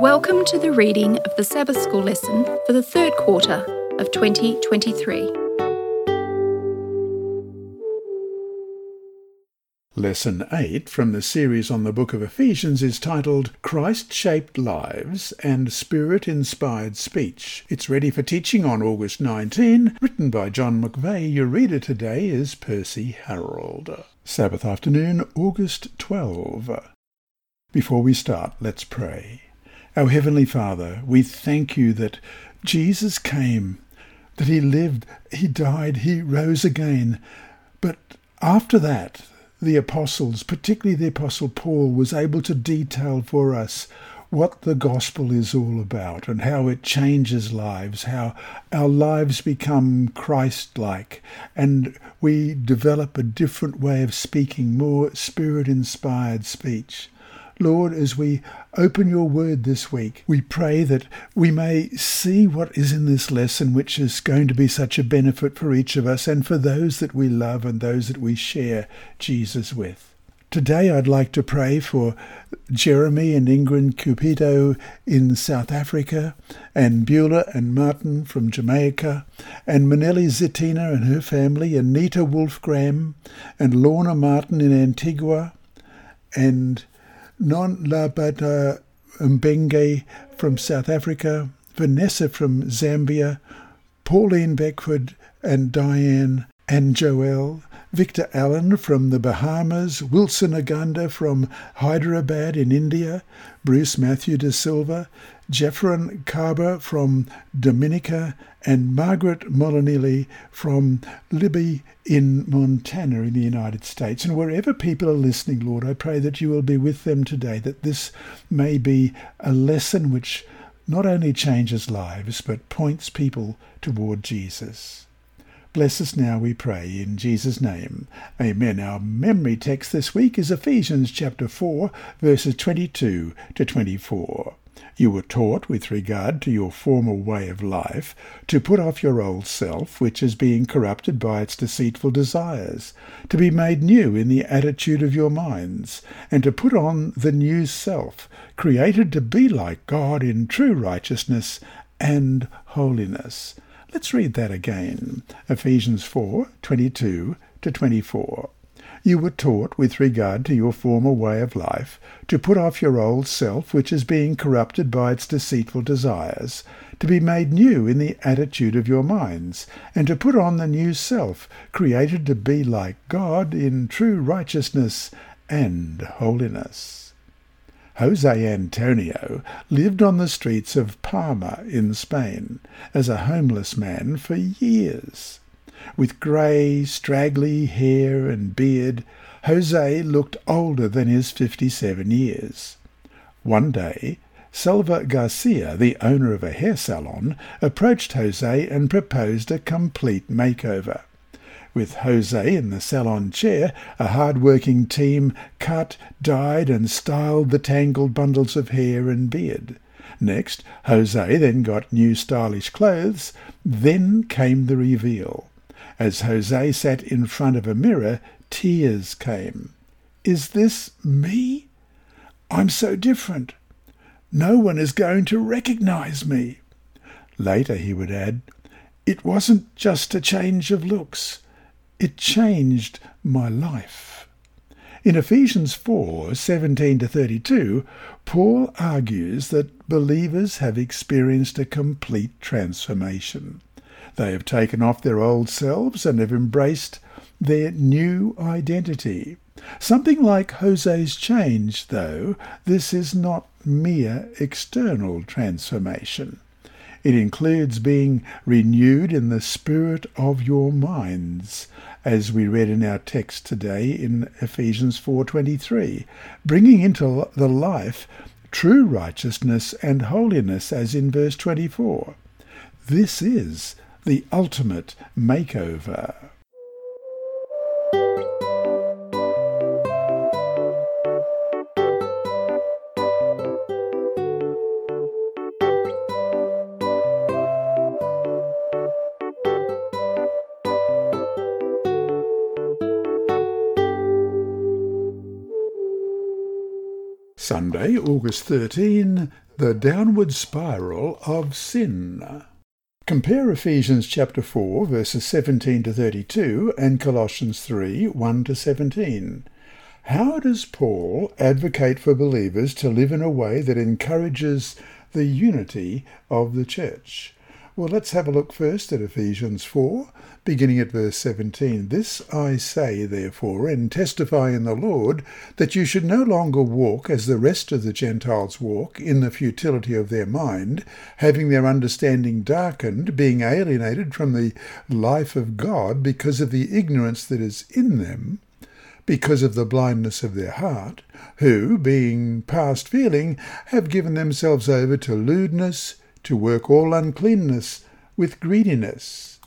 Welcome to the reading of the Sabbath School lesson for the third quarter of 2023. Lesson 8 from the series on the Book of Ephesians is titled Christ-Shaped Lives and Spirit-Inspired Speech. It's ready for teaching on August 19, written by John McVay. Your reader today is Percy Harrold. Sabbath afternoon, August 12. Before we start, let's pray. Our Heavenly Father, we thank you that Jesus came, that he lived, he died, he rose again. But after that, the apostles, particularly the Apostle Paul, was able to detail for us what the gospel is all about and how it changes lives, how our lives become Christ-like and we develop a different way of speaking, more Spirit-inspired speech. Lord, as we open your word this week, we pray that we may see what is in this lesson, which is going to be such a benefit for each of us and for those that we love and those that we share Jesus with. Today I'd like to pray for Jeremy and Ingrid Cupido in South Africa, and Beulah and Martin from Jamaica, and Maneli Zitina and her family, and Nita Wolfgram, and Lorna Martin in Antigua, and Non Labada Mbenge from South Africa, Vanessa from Zambia, Pauline Beckford and Diane and Joelle, Victor Allen from the Bahamas, Wilson Aganda from Hyderabad in India, Bruce Matthew de Silva, Jeffrey Carver from Dominica, and Margaret Molinelli from Libby in Montana in the United States. And wherever people are listening, Lord, I pray that you will be with them today, that this may be a lesson which not only changes lives, but points people toward Jesus. Bless us now, we pray, in Jesus' name. Amen. Our memory text this week is Ephesians chapter 4, verses 22 to 24. You were taught, with regard to your former way of life, to put off your old self, which is being corrupted by its deceitful desires, to be made new in the attitude of your minds, and to put on the new self, created to be like God in true righteousness and holiness. Let's read that again. Ephesians 4, 22 to 24. You were taught, with regard to your former way of life, to put off your old self, which is being corrupted by its deceitful desires, to be made new in the attitude of your minds, and to put on the new self, created to be like God in true righteousness and holiness. Jose Antonio lived on the streets of Parma in Spain as a homeless man for years. With grey, straggly hair and beard, Jose looked older than his 57 years. One day, Silva Garcia, the owner of a hair salon, approached Jose and proposed a complete makeover. With Jose in the salon chair, a hard-working team cut, dyed and styled the tangled bundles of hair and beard. Next, Jose then got new stylish clothes. Then came the reveal. As Jose sat in front of a mirror, tears came. Is this me? I'm so different. No one is going to recognize me. Later, he would add, it wasn't just a change of looks. It changed my life. In Ephesians 4, 17 to 32, Paul argues that believers have experienced a complete transformation. They have taken off their old selves and have embraced their new identity. Something like Jose's change, though, this is not mere external transformation. It includes being renewed in the spirit of your minds, as we read in our text today in Ephesians 4:23, bringing into the life true righteousness and holiness, as in verse 24. This is the ultimate makeover. Sunday, August 13, the downward spiral of sin. Compare Ephesians chapter 4, verses 17 to 32, and Colossians 3, 1 to 17. How does Paul advocate for believers to live in a way that encourages the unity of the church? Well, let's have a look first at Ephesians 4, beginning at verse 17. This I say, therefore, and testify in the Lord, that you should no longer walk as the rest of the Gentiles walk, in the futility of their mind, having their understanding darkened, being alienated from the life of God because of the ignorance that is in them, because of the blindness of their heart, who, being past feeling, have given themselves over to lewdness, to work all uncleanness with greediness.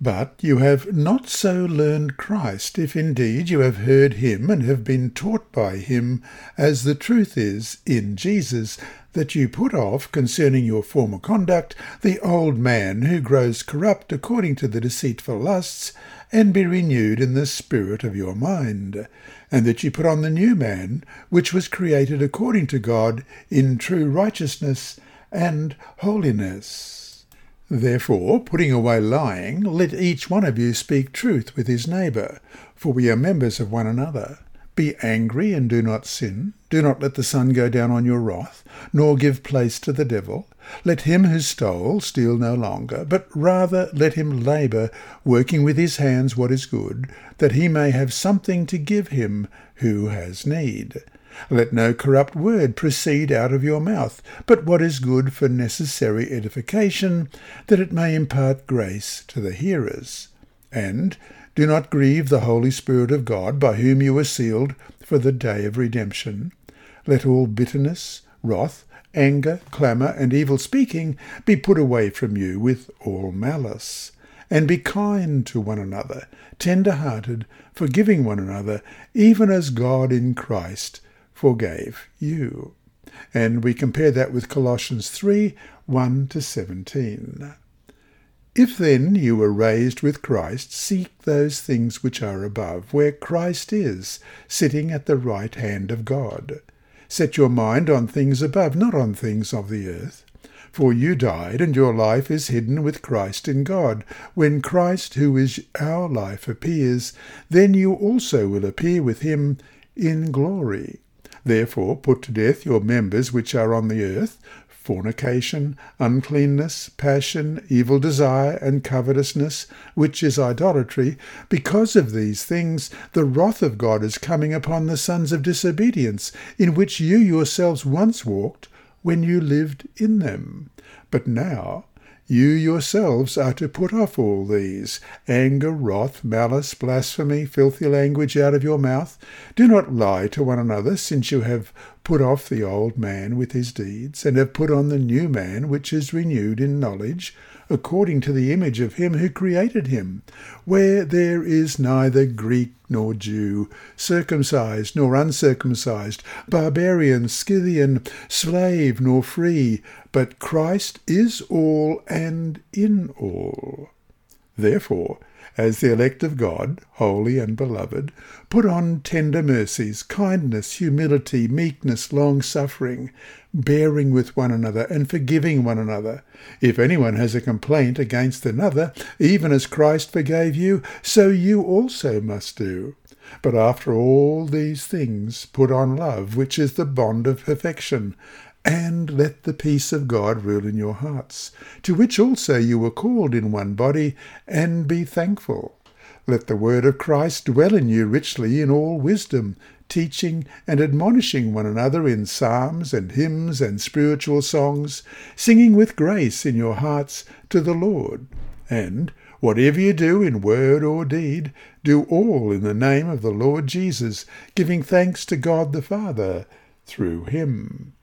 But you have not so learned Christ, if indeed you have heard him and have been taught by him, as the truth is in Jesus, that you put off, concerning your former conduct, the old man who grows corrupt according to the deceitful lusts, and be renewed in the spirit of your mind, and that you put on the new man, which was created according to God in true righteousness and holiness. Therefore, putting away lying, let each one of you speak truth with his neighbour, for we are members of one another. Be angry and do not sin. Do not let the sun go down on your wrath, nor give place to the devil. Let him who stole steal no longer, but rather let him labour, working with his hands what is good, that he may have something to give him who has need. Let no corrupt word proceed out of your mouth, but what is good for necessary edification, that it may impart grace to the hearers. And do not grieve the Holy Spirit of God, by whom you were sealed for the day of redemption. Let all bitterness, wrath, anger, clamour, and evil speaking be put away from you with all malice. And be kind to one another, tender-hearted, forgiving one another, even as God in Christ forgave you. And we compare that with Colossians 3, 1 to 17. If then you were raised with Christ, seek those things which are above, where Christ is, sitting at the right hand of God. Set your mind on things above, not on things of the earth. For you died, and your life is hidden with Christ in God. When Christ, who is our life, appears, then you also will appear with him in glory. Therefore put to death your members which are on the earth, fornication, uncleanness, passion, evil desire, and covetousness, which is idolatry. Because of these things the wrath of God is coming upon the sons of disobedience, in which you yourselves once walked, when you lived in them. But now you yourselves are to put off all these: anger, wrath, malice, blasphemy, filthy language out of your mouth. Do not lie to one another, since you have put off the old man with his deeds, and have put on the new man, which is renewed in knowledge, according to the image of him who created him, where there is neither Greek nor Jew, circumcised nor uncircumcised, barbarian, Scythian, slave nor free, but Christ is all and in all. Therefore, as the elect of God, holy and beloved, put on tender mercies, kindness, humility, meekness, long-suffering, bearing with one another and forgiving one another. If anyone has a complaint against another, even as Christ forgave you, so you also must do. But after all these things, put on love, which is the bond of perfection, and let the peace of God rule in your hearts, to which also you were called in one body, and be thankful. Let the word of Christ dwell in you richly in all wisdom, teaching and admonishing one another in psalms and hymns and spiritual songs, singing with grace in your hearts to the Lord. And whatever you do in word or deed, do all in the name of the Lord Jesus, giving thanks to God the Father through him.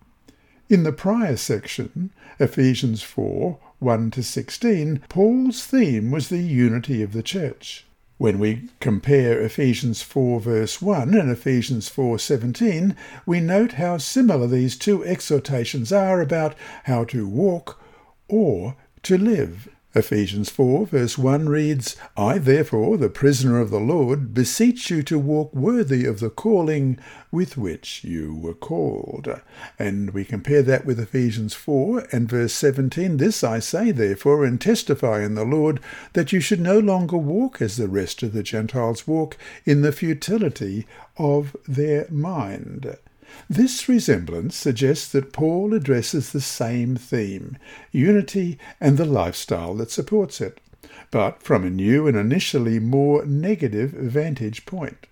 In the prior section, Ephesians 4, 1 to 16, Paul's theme was the unity of the church. When we compare Ephesians 4, verse 1 and Ephesians 4, 17, we note how similar these two exhortations are about how to walk or to live. Ephesians 4 verse 1 reads, I therefore, the prisoner of the Lord, beseech you to walk worthy of the calling with which you were called. And we compare that with Ephesians 4 and verse 17, This I say therefore, and testify in the Lord, that you should no longer walk as the rest of the Gentiles walk, in the futility of their mind. This resemblance suggests that Paul addresses the same theme, unity and the lifestyle that supports it, but from a new and initially more negative vantage point.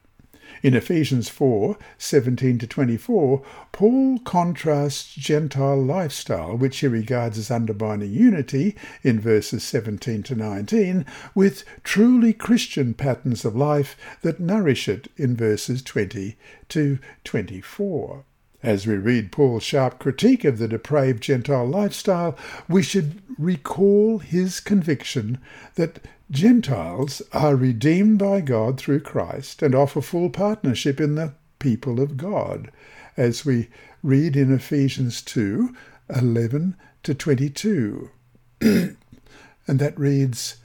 In Ephesians 4, 17-24, Paul contrasts Gentile lifestyle, which he regards as undermining unity, in verses 17-19, with truly Christian patterns of life that nourish it, in verses 20-24. As we read Paul's sharp critique of the depraved Gentile lifestyle, we should recall his conviction that Gentiles are redeemed by God through Christ and offer full partnership in the people of God, as we read in Ephesians 2, 11-22. And that reads,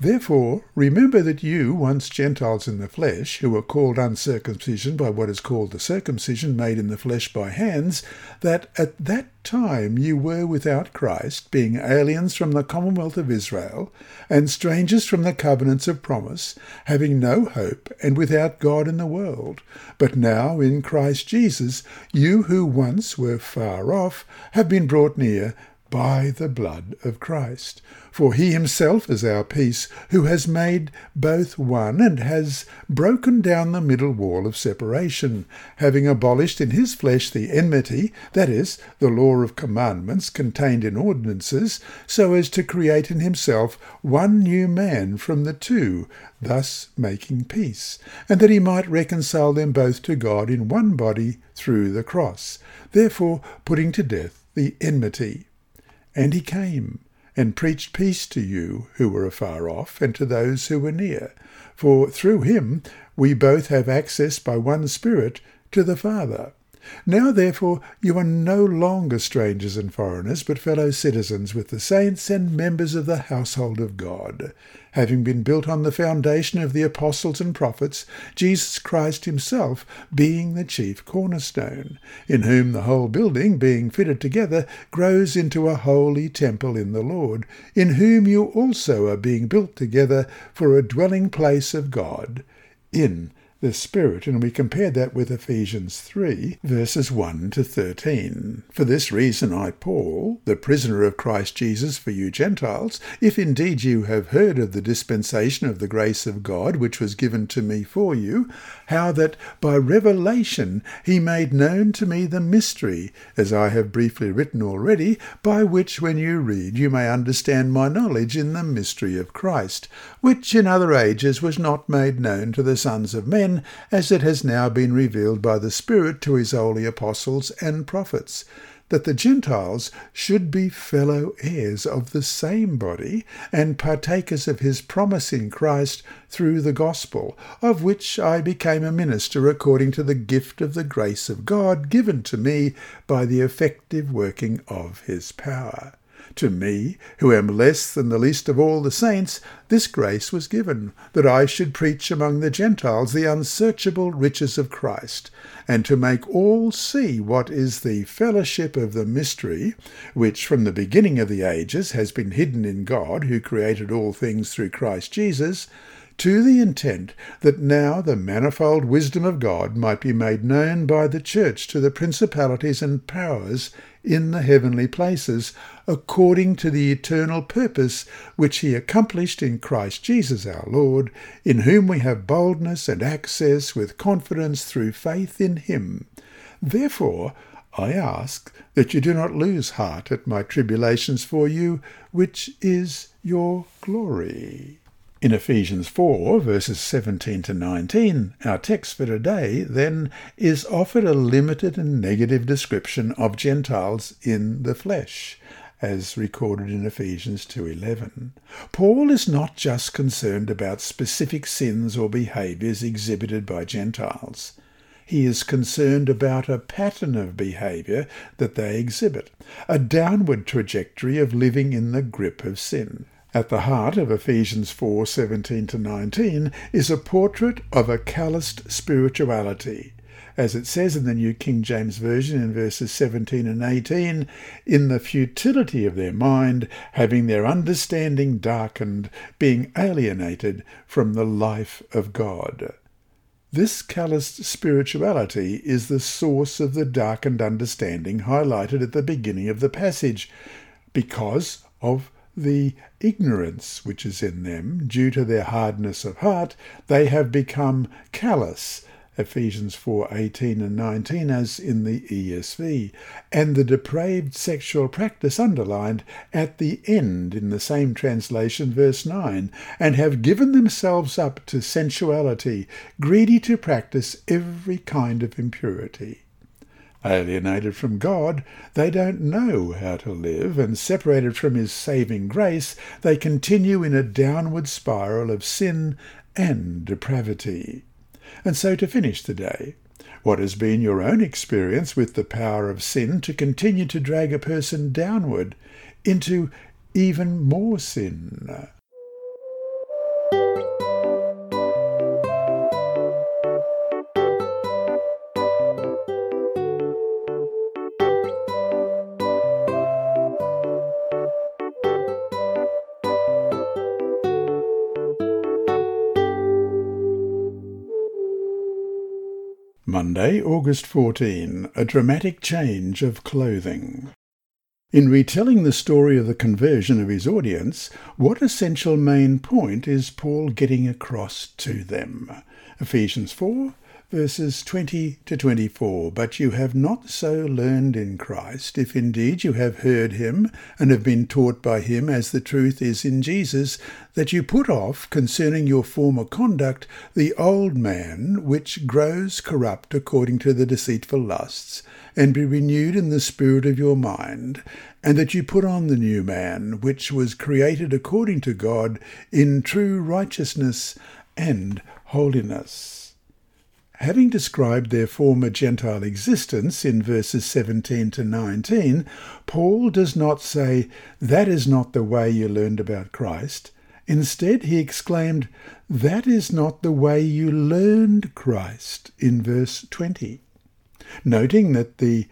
Therefore, remember that you, once Gentiles in the flesh, who were called uncircumcision by what is called the circumcision made in the flesh by hands, that at that time you were without Christ, being aliens from the commonwealth of Israel, and strangers from the covenants of promise, having no hope, and without God in the world. But now in Christ Jesus, you who once were far off have been brought near by the blood of Christ. For he himself is our peace, who has made both one and has broken down the middle wall of separation, having abolished in his flesh the enmity, that is, the law of commandments contained in ordinances, so as to create in himself one new man from the two, thus making peace, and that he might reconcile them both to God in one body through the cross, therefore putting to death the enmity. And he came, and preached peace to you who were afar off, and to those who were near. For through him we both have access by one Spirit to the Father. Now therefore you are no longer strangers and foreigners, but fellow citizens with the saints and members of the household of God, having been built on the foundation of the apostles and prophets, Jesus Christ himself being the chief cornerstone, in whom the whole building, being fitted together, grows into a holy temple in the Lord, in whom you also are being built together for a dwelling place of God in the Spirit, and we compare that with Ephesians 3, verses 1-13. For this reason I, Paul, the prisoner of Christ Jesus for you Gentiles, if indeed you have heard of the dispensation of the grace of God, which was given to me for you, how that by revelation he made known to me the mystery, as I have briefly written already, by which when you read you may understand my knowledge in the mystery of Christ, which in other ages was not made known to the sons of men, as it has now been revealed by the Spirit to his holy apostles and prophets, that the Gentiles should be fellow heirs of the same body and partakers of his promise in Christ through the gospel, of which I became a minister according to the gift of the grace of God given to me by the effective working of his power. To me, who am less than the least of all the saints, this grace was given, that I should preach among the Gentiles the unsearchable riches of Christ, and to make all see what is the fellowship of the mystery, which from the beginning of the ages has been hidden in God, who created all things through Christ Jesus, to the intent that now the manifold wisdom of God might be made known by the Church to the principalities and powers in the heavenly places, according to the eternal purpose which he accomplished in Christ Jesus our Lord, in whom we have boldness and access with confidence through faith in him. Therefore, I ask that you do not lose heart at my tribulations for you, which is your glory. In Ephesians 4, verses 17-19, our text for today, then, is offered a limited and negative description of Gentiles in the flesh, as recorded in Ephesians 2:11. Paul is not just concerned about specific sins or behaviours exhibited by Gentiles. He is concerned about a pattern of behaviour that they exhibit, a downward trajectory of living in the grip of sin. At the heart of Ephesians 4:17-19 is a portrait of a calloused spirituality. As it says in the New King James Version in verses 17 and 18, "In the futility of their mind, having their understanding darkened, being alienated from the life of God." This calloused spirituality is the source of the darkened understanding highlighted at the beginning of the passage, because of the ignorance which is in them due to their hardness of heart. They have become callous, Ephesians 4:18 and 19 as in the ESV, and the depraved sexual practice underlined at the end in the same translation, verse 9, "and have given themselves up to sensuality, greedy to practice every kind of impurity." Alienated from God, they don't know how to live, and separated from his saving grace, they continue in a downward spiral of sin and depravity. And so, to finish today, what has been your own experience with the power of sin to continue to drag a person downward into even more sin? Monday, August 14, a dramatic change of clothing. In retelling the story of the conversion of his audience, what essential main point is Paul getting across to them? Ephesians 4, verses 20 to 24, "But you have not so learned in Christ, if indeed you have heard him, and have been taught by him, as the truth is in Jesus, that you put off, concerning your former conduct, the old man, which grows corrupt according to the deceitful lusts, and be renewed in the spirit of your mind, and that you put on the new man, which was created according to God, in true righteousness and holiness." Having described their former Gentile existence in verses 17 to 19, Paul does not say, "That is not the way you learned about Christ." Instead, he exclaimed, "That is not the way you learned Christ," in verse 20. Noting that the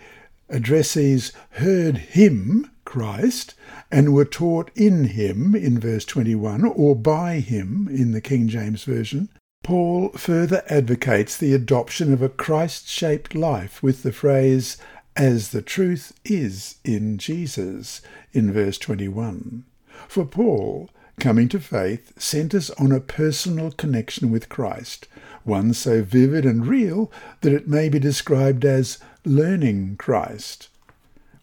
addressees heard him, Christ, and were taught in him, in verse 21, or by him, in the King James Version, Paul further advocates the adoption of a Christ-shaped life with the phrase, "as the truth is in Jesus," in verse 21. For Paul, coming to faith centres on a personal connection with Christ, one so vivid and real that it may be described as learning Christ.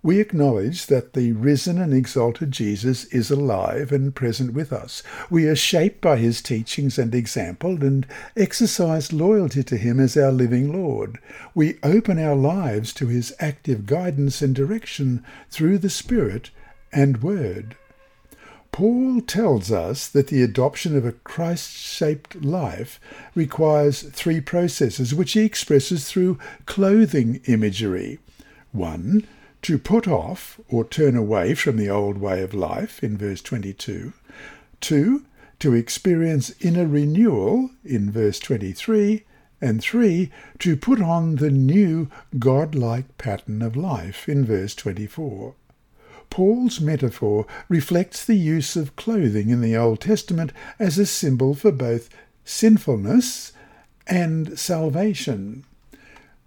We acknowledge that the risen and exalted Jesus is alive and present with us. We are shaped by his teachings and example and exercise loyalty to him as our living Lord. We open our lives to his active guidance and direction through the Spirit and Word. Paul tells us that the adoption of a Christ-shaped life requires three processes, which he expresses through clothing imagery. 1. To put off or turn away from the old way of life, in verse 22. 2. To experience inner renewal, in verse 23. And 3. To put on the new God-like pattern of life, in verse 24. Paul's metaphor reflects the use of clothing in the Old Testament as a symbol for both sinfulness and salvation.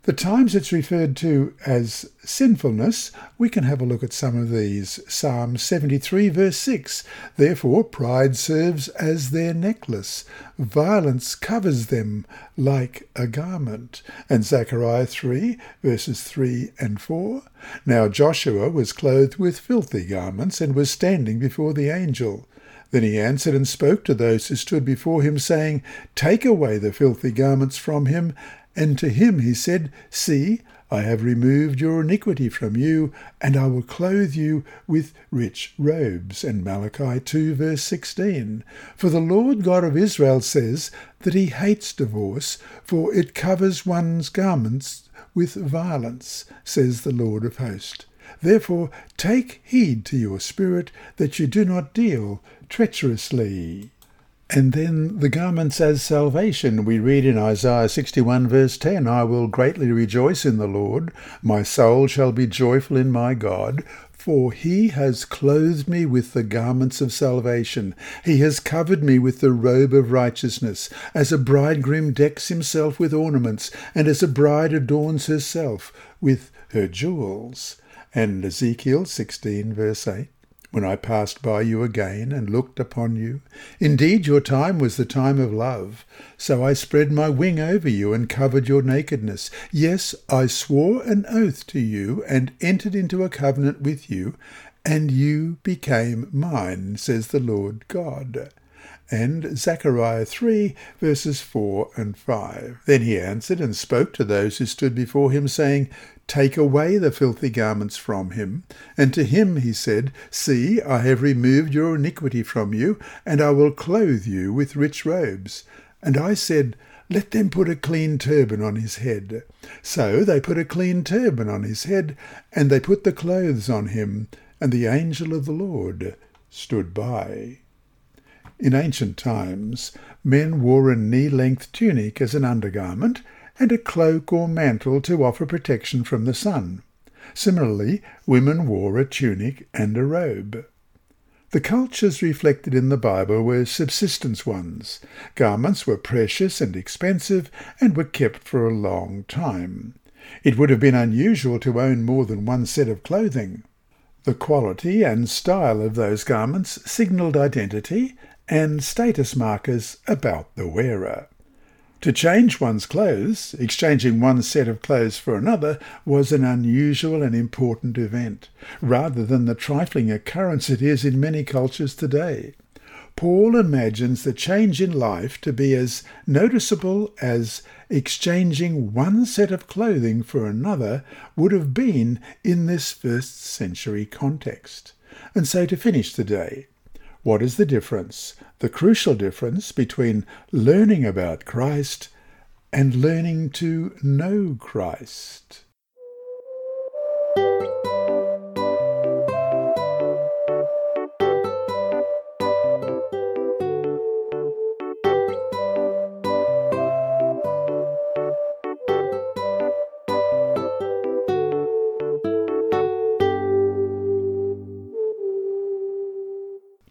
The times it's referred to as sinfulness, we can have a look at some of these. Psalm 73, verse 6, "Therefore pride serves as their necklace. Violence covers them like a garment." And Zechariah 3, verses 3 and 4, "Now Joshua was clothed with filthy garments and was standing before the angel. Then he answered and spoke to those who stood before him, saying, 'Take away the filthy garments from him.' And to him he said, 'See, I have removed your iniquity from you, and I will clothe you with rich robes.'" And Malachi 2, verse 16, "For the Lord God of Israel says that he hates divorce, for it covers one's garments with violence, says the Lord of hosts." Therefore take heed to your spirit, that you do not deal treacherously. And then the garments as salvation. We read in Isaiah 61 verse 10, I will greatly rejoice in the Lord. My soul shall be joyful in my God. For he has clothed me with the garments of salvation. He has covered me with the robe of righteousness, as a bridegroom decks himself with ornaments, and as a bride adorns herself with her jewels. And Ezekiel 16 verse 8. When I passed by you again and looked upon you, indeed your time was the time of love. So I spread my wing over you and covered your nakedness. Yes, I swore an oath to you and entered into a covenant with you, and you became mine, says the Lord God. And Zechariah 3, verses 4 and 5. Then he answered and spoke to those who stood before him, saying, Take away the filthy garments from him. And to him he said, See, I have removed your iniquity from you, and I will clothe you with rich robes. And I said, Let them put a clean turban on his head. So they put a clean turban on his head, and they put the clothes on him, and the angel of the Lord stood by. In ancient times, men wore a knee-length tunic as an undergarment, and a cloak or mantle to offer protection from the sun. Similarly, women wore a tunic and a robe. The cultures reflected in the Bible were subsistence ones. Garments were precious and expensive, and were kept for a long time. It would have been unusual to own more than one set of clothing. The quality and style of those garments signalled identity and status markers about the wearer. To change one's clothes, exchanging one set of clothes for another, was an unusual and important event, rather than the trifling occurrence it is in many cultures today. Paul imagines the change in life to be as noticeable as exchanging one set of clothing for another would have been in this first century context. And so to finish the day, what is the difference, the crucial difference, between learning about Christ and learning to know Christ?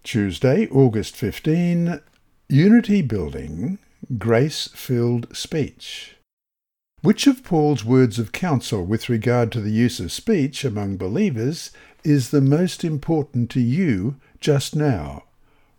Tuesday, August 15, Unity Building, Grace-Filled Speech. Which of Paul's words of counsel with regard to the use of speech among believers is the most important to you just now?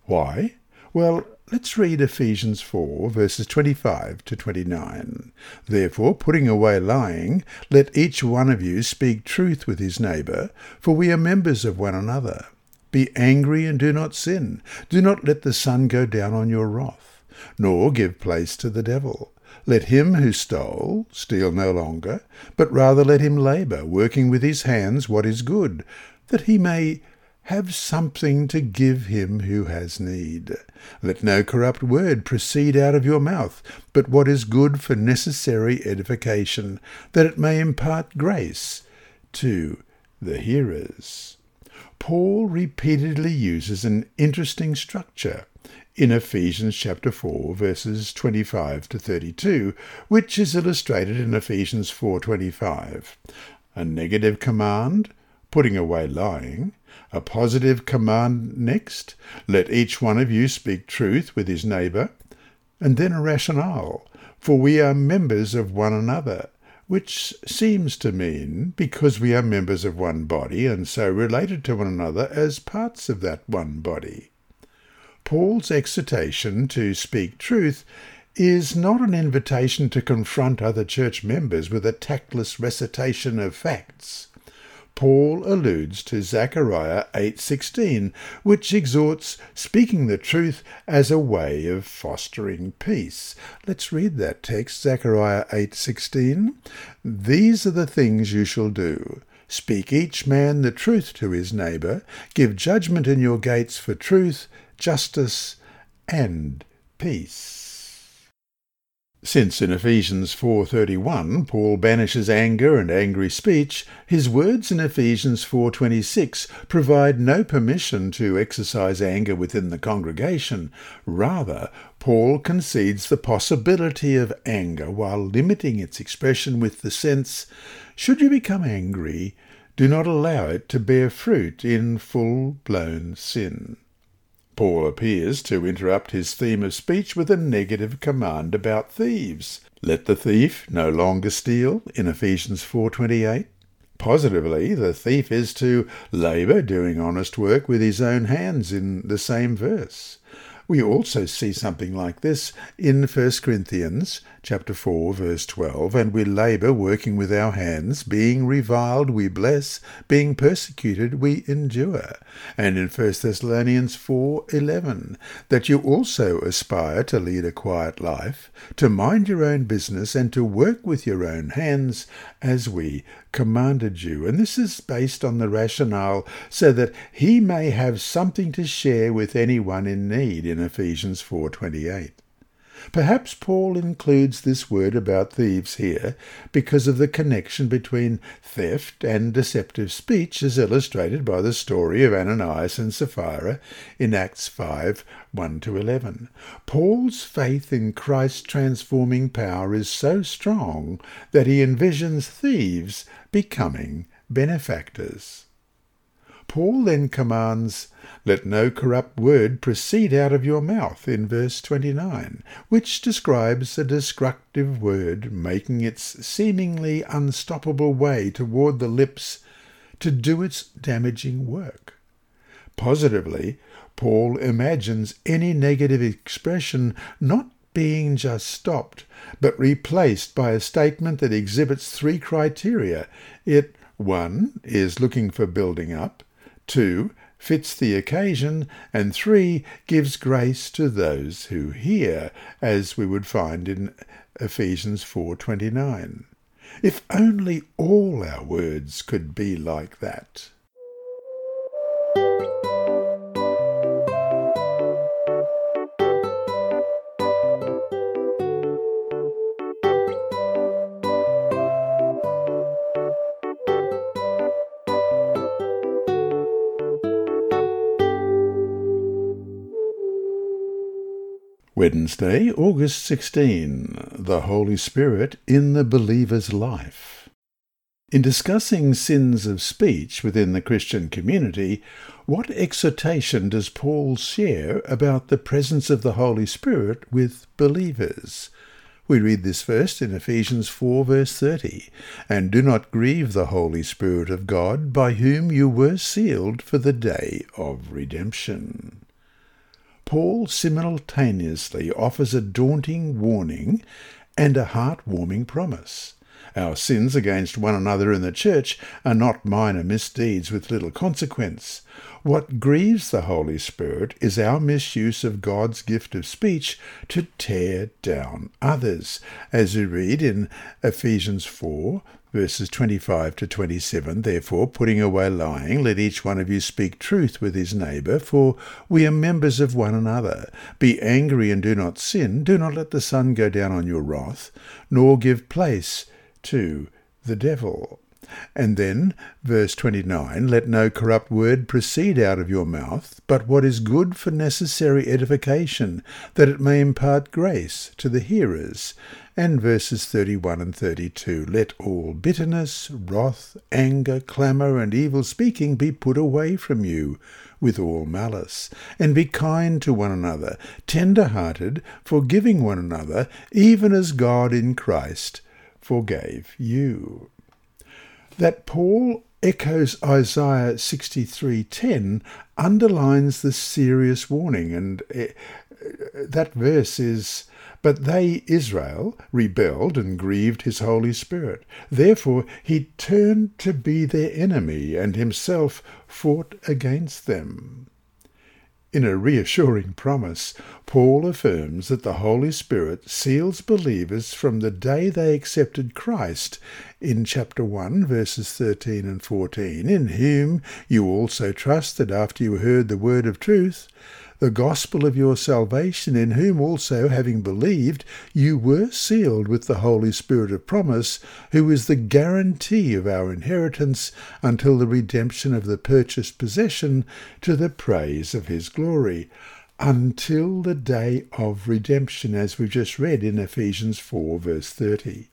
Why? Well, let's read Ephesians 4, verses 25 to 29. Therefore, putting away lying, let each one of you speak truth with his neighbour, for we are members of one another. Be angry and do not sin. Do not let the sun go down on your wrath, nor give place to the devil. Let him who stole steal no longer, but rather let him labour, working with his hands what is good, that he may have something to give him who has need. Let no corrupt word proceed out of your mouth, but what is good for necessary edification, that it may impart grace to the hearers. Paul repeatedly uses an interesting structure in Ephesians chapter 4 verses 25 to 32, which is illustrated in Ephesians 4:25. A negative command, putting away lying. A positive command next, let each one of you speak truth with his neighbour. And then a rationale, for we are members of one another, which seems to mean because we are members of one body and so related to one another as parts of that one body. Paul's exhortation to speak truth is not an invitation to confront other church members with a tactless recitation of facts. Paul alludes to Zechariah 8:16, which exhorts speaking the truth as a way of fostering peace. Let's read that text, Zechariah 8:16. These are the things you shall do. Speak each man the truth to his neighbour. Give judgment in your gates for truth, justice, and peace. Since in Ephesians 4:31 Paul banishes anger and angry speech, his words in Ephesians 4:26 provide no permission to exercise anger within the congregation. Rather, Paul concedes the possibility of anger while limiting its expression with the sense, "Should you become angry, do not allow it to bear fruit in full-blown sin." Paul appears to interrupt his theme of speech with a negative command about thieves. Let the thief no longer steal, in Ephesians 4:28. Positively, the thief is to labour doing honest work with his own hands, in the same verse. We also see something like this in 1 Corinthians chapter 4, verse 12, "And we labour, working with our hands, being reviled we bless, being persecuted we endure," and in 1 Thessalonians 4:11, "that you also aspire to lead a quiet life, to mind your own business, and to work with your own hands, as we commanded you." And this is based on the rationale, "so that he may have something to share with anyone in need," in Ephesians 4:28. Perhaps Paul includes this word about thieves here because of the connection between theft and deceptive speech, as illustrated by the story of Ananias and Sapphira in Acts 5:1-11. Paul's faith in Christ's transforming power is so strong that he envisions thieves becoming benefactors. Paul then commands, "Let no corrupt word proceed out of your mouth," in verse 29, which describes a destructive word making its seemingly unstoppable way toward the lips to do its damaging work. Positively, Paul imagines any negative expression not being just stopped, but replaced by a statement that exhibits three criteria. It, one, is looking for building up, two, fits the occasion, and three, gives grace to those who hear, as we would find in Ephesians 4:29. If only all our words could be like that. Wednesday, August 16. The Holy Spirit in the Believer's Life. In discussing sins of speech within the Christian community, what exhortation does Paul share about the presence of the Holy Spirit with believers? We read this first in Ephesians 4, verse 30, "And do not grieve the Holy Spirit of God, by whom you were sealed for the day of redemption." Paul simultaneously offers a daunting warning and a heartwarming promise. Our sins against one another in the church are not minor misdeeds with little consequence. What grieves the Holy Spirit is our misuse of God's gift of speech to tear down others, as we read in Ephesians 4, verses 25-27, "Therefore, putting away lying, let each one of you speak truth with his neighbour, for we are members of one another. Be angry and do not sin. Do not let the sun go down on your wrath, nor give place to the devil." And then, verse 29, "Let no corrupt word proceed out of your mouth, but what is good for necessary edification, that it may impart grace to the hearers." And verses 31 and 32, "Let all bitterness, wrath, anger, clamour, and evil speaking be put away from you, with all malice, and be kind to one another, tender-hearted, forgiving one another, even as God in Christ forgave you." That Paul echoes Isaiah 63:10 underlines the serious warning, and that verse is, "But they, Israel, rebelled and grieved his Holy Spirit. Therefore he turned to be their enemy and himself fought against them." In a reassuring promise, Paul affirms that the Holy Spirit seals believers from the day they accepted Christ in chapter 1, verses 13 and 14, "In whom you also trusted after you heard the word of truth, the gospel of your salvation, in whom also, having believed, you were sealed with the Holy Spirit of promise, who is the guarantee of our inheritance until the redemption of the purchased possession, to the praise of his glory, until the day of redemption, as we've just read in Ephesians 4, verse 30.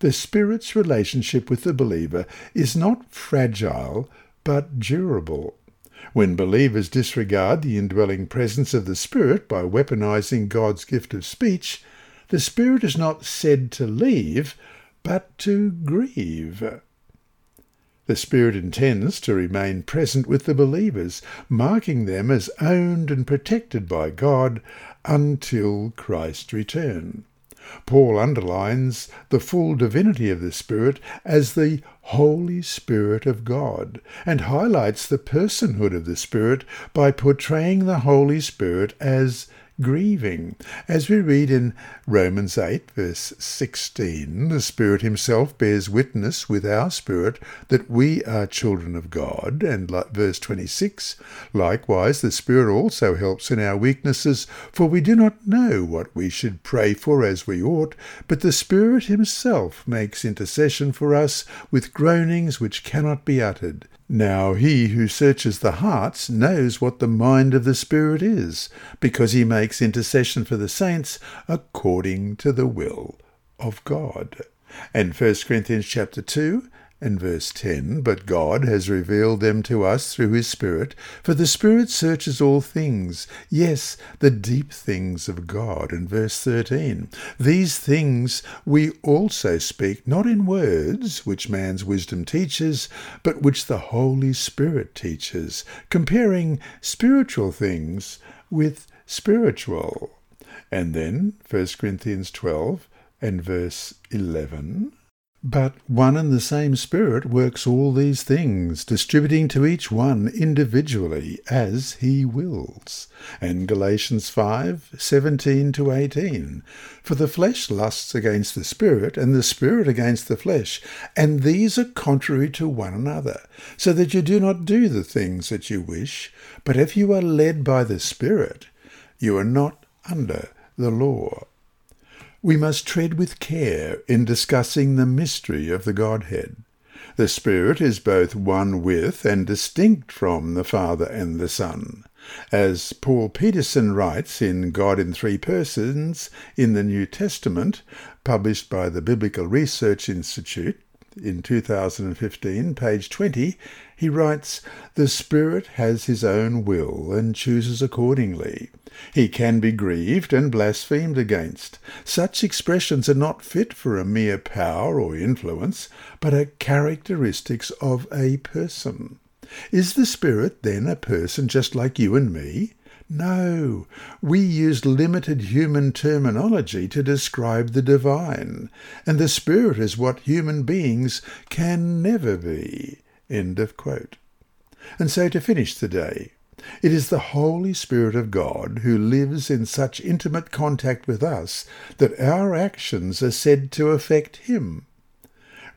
The Spirit's relationship with the believer is not fragile, but durable. When believers disregard the indwelling presence of the Spirit by weaponizing God's gift of speech, the Spirit is not said to leave, but to grieve. The Spirit intends to remain present with the believers, marking them as owned and protected by God until Christ's return. Paul underlines the full divinity of the Spirit as the Holy Spirit of God, and highlights the personhood of the Spirit by portraying the Holy Spirit as grieving. As we read in Romans 8, verse 16, the Spirit himself bears witness with our spirit that we are children of God, and verse 26, likewise the Spirit also helps in our weaknesses, for we do not know what we should pray for as we ought, but the Spirit himself makes intercession for us with groanings which cannot be uttered. Now he who searches the hearts knows what the mind of the Spirit is, because he makes intercession for the saints according to the will of God. And 1 Corinthians chapter 2 and verse 10, but God has revealed them to us through his Spirit, for the Spirit searches all things, yes, the deep things of God. And verse 13, these things we also speak, not in words which man's wisdom teaches, but which the Holy Spirit teaches, comparing spiritual things with spiritual. And then 1 Corinthians 12 and verse 11, but one and the same Spirit works all these things, distributing to each one individually as he wills. And Galatians 5, 17 to 18. For the flesh lusts against the Spirit, and the Spirit against the flesh, and these are contrary to one another, so that you do not do the things that you wish. But if you are led by the Spirit, you are not under the law. We must tread with care in discussing the mystery of the Godhead. The Spirit is both one with and distinct from the Father and the Son. As Paul Peterson writes in God in Three Persons in the New Testament, published by the Biblical Research Institute in 2015, page 20, he writes, the Spirit has his own will and chooses accordingly. He can be grieved and blasphemed against. Such expressions are not fit for a mere power or influence, but are characteristics of a person. Is the Spirit then a person just like you and me? No, we use limited human terminology to describe the divine, and the Spirit is what human beings can never be. End of quote. And so to finish the day, it is the Holy Spirit of God who lives in such intimate contact with us that our actions are said to affect him.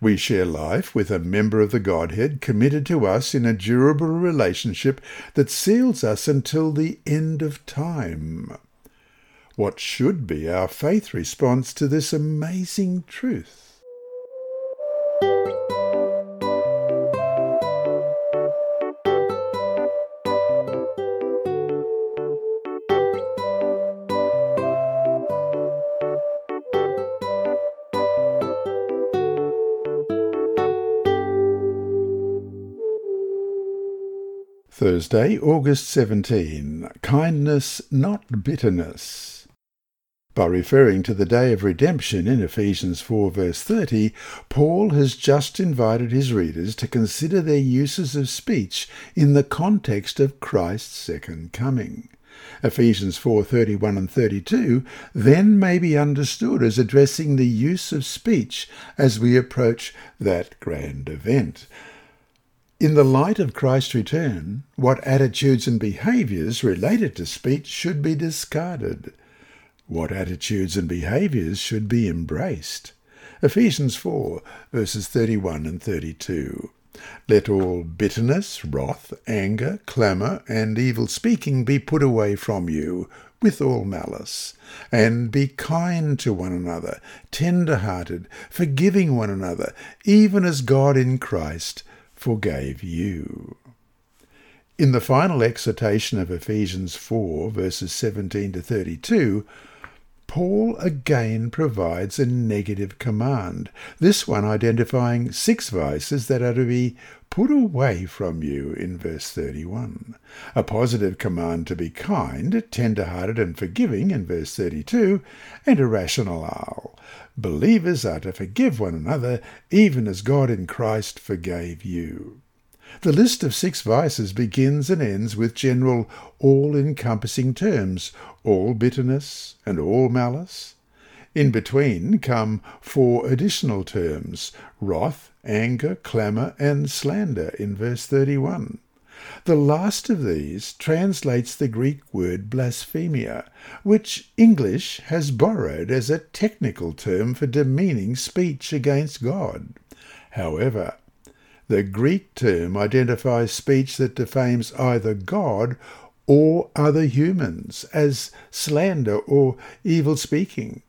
We share life with a member of the Godhead committed to us in a durable relationship that seals us until the end of time. What should be our faith response to this amazing truth? Thursday, August 17. Kindness, not bitterness. By referring to the day of redemption in Ephesians 4, verse 30, Paul has just invited his readers to consider their uses of speech in the context of Christ's second coming. Ephesians 4:31 and 32 then may be understood as addressing the use of speech as we approach that grand event. In the light of Christ's return, what attitudes and behaviours related to speech should be discarded? What attitudes and behaviours should be embraced? Ephesians 4, verses 31 and 32. Let all bitterness, wrath, anger, clamour, and evil speaking be put away from you, with all malice. And be kind to one another, tender-hearted, forgiving one another, even as God in Christ forgave you. In the final exhortation of Ephesians 4, verses 17 to 32, Paul again provides a negative command, this one identifying 6 vices that are to be put away from you in verse 31. A positive command to be kind, tender-hearted and forgiving in verse 32, and a rationale. Believers are to forgive one another, even as God in Christ forgave you. The list of 6 vices begins and ends with general all-encompassing terms, all bitterness and all malice. In between come 4 additional terms, wrath, anger, clamour and slander in verse 31. The last of these translates the Greek word blasphemia, which English has borrowed as a technical term for demeaning speech against God. However, the Greek term identifies speech that defames either God or other humans as slander or evil speaking.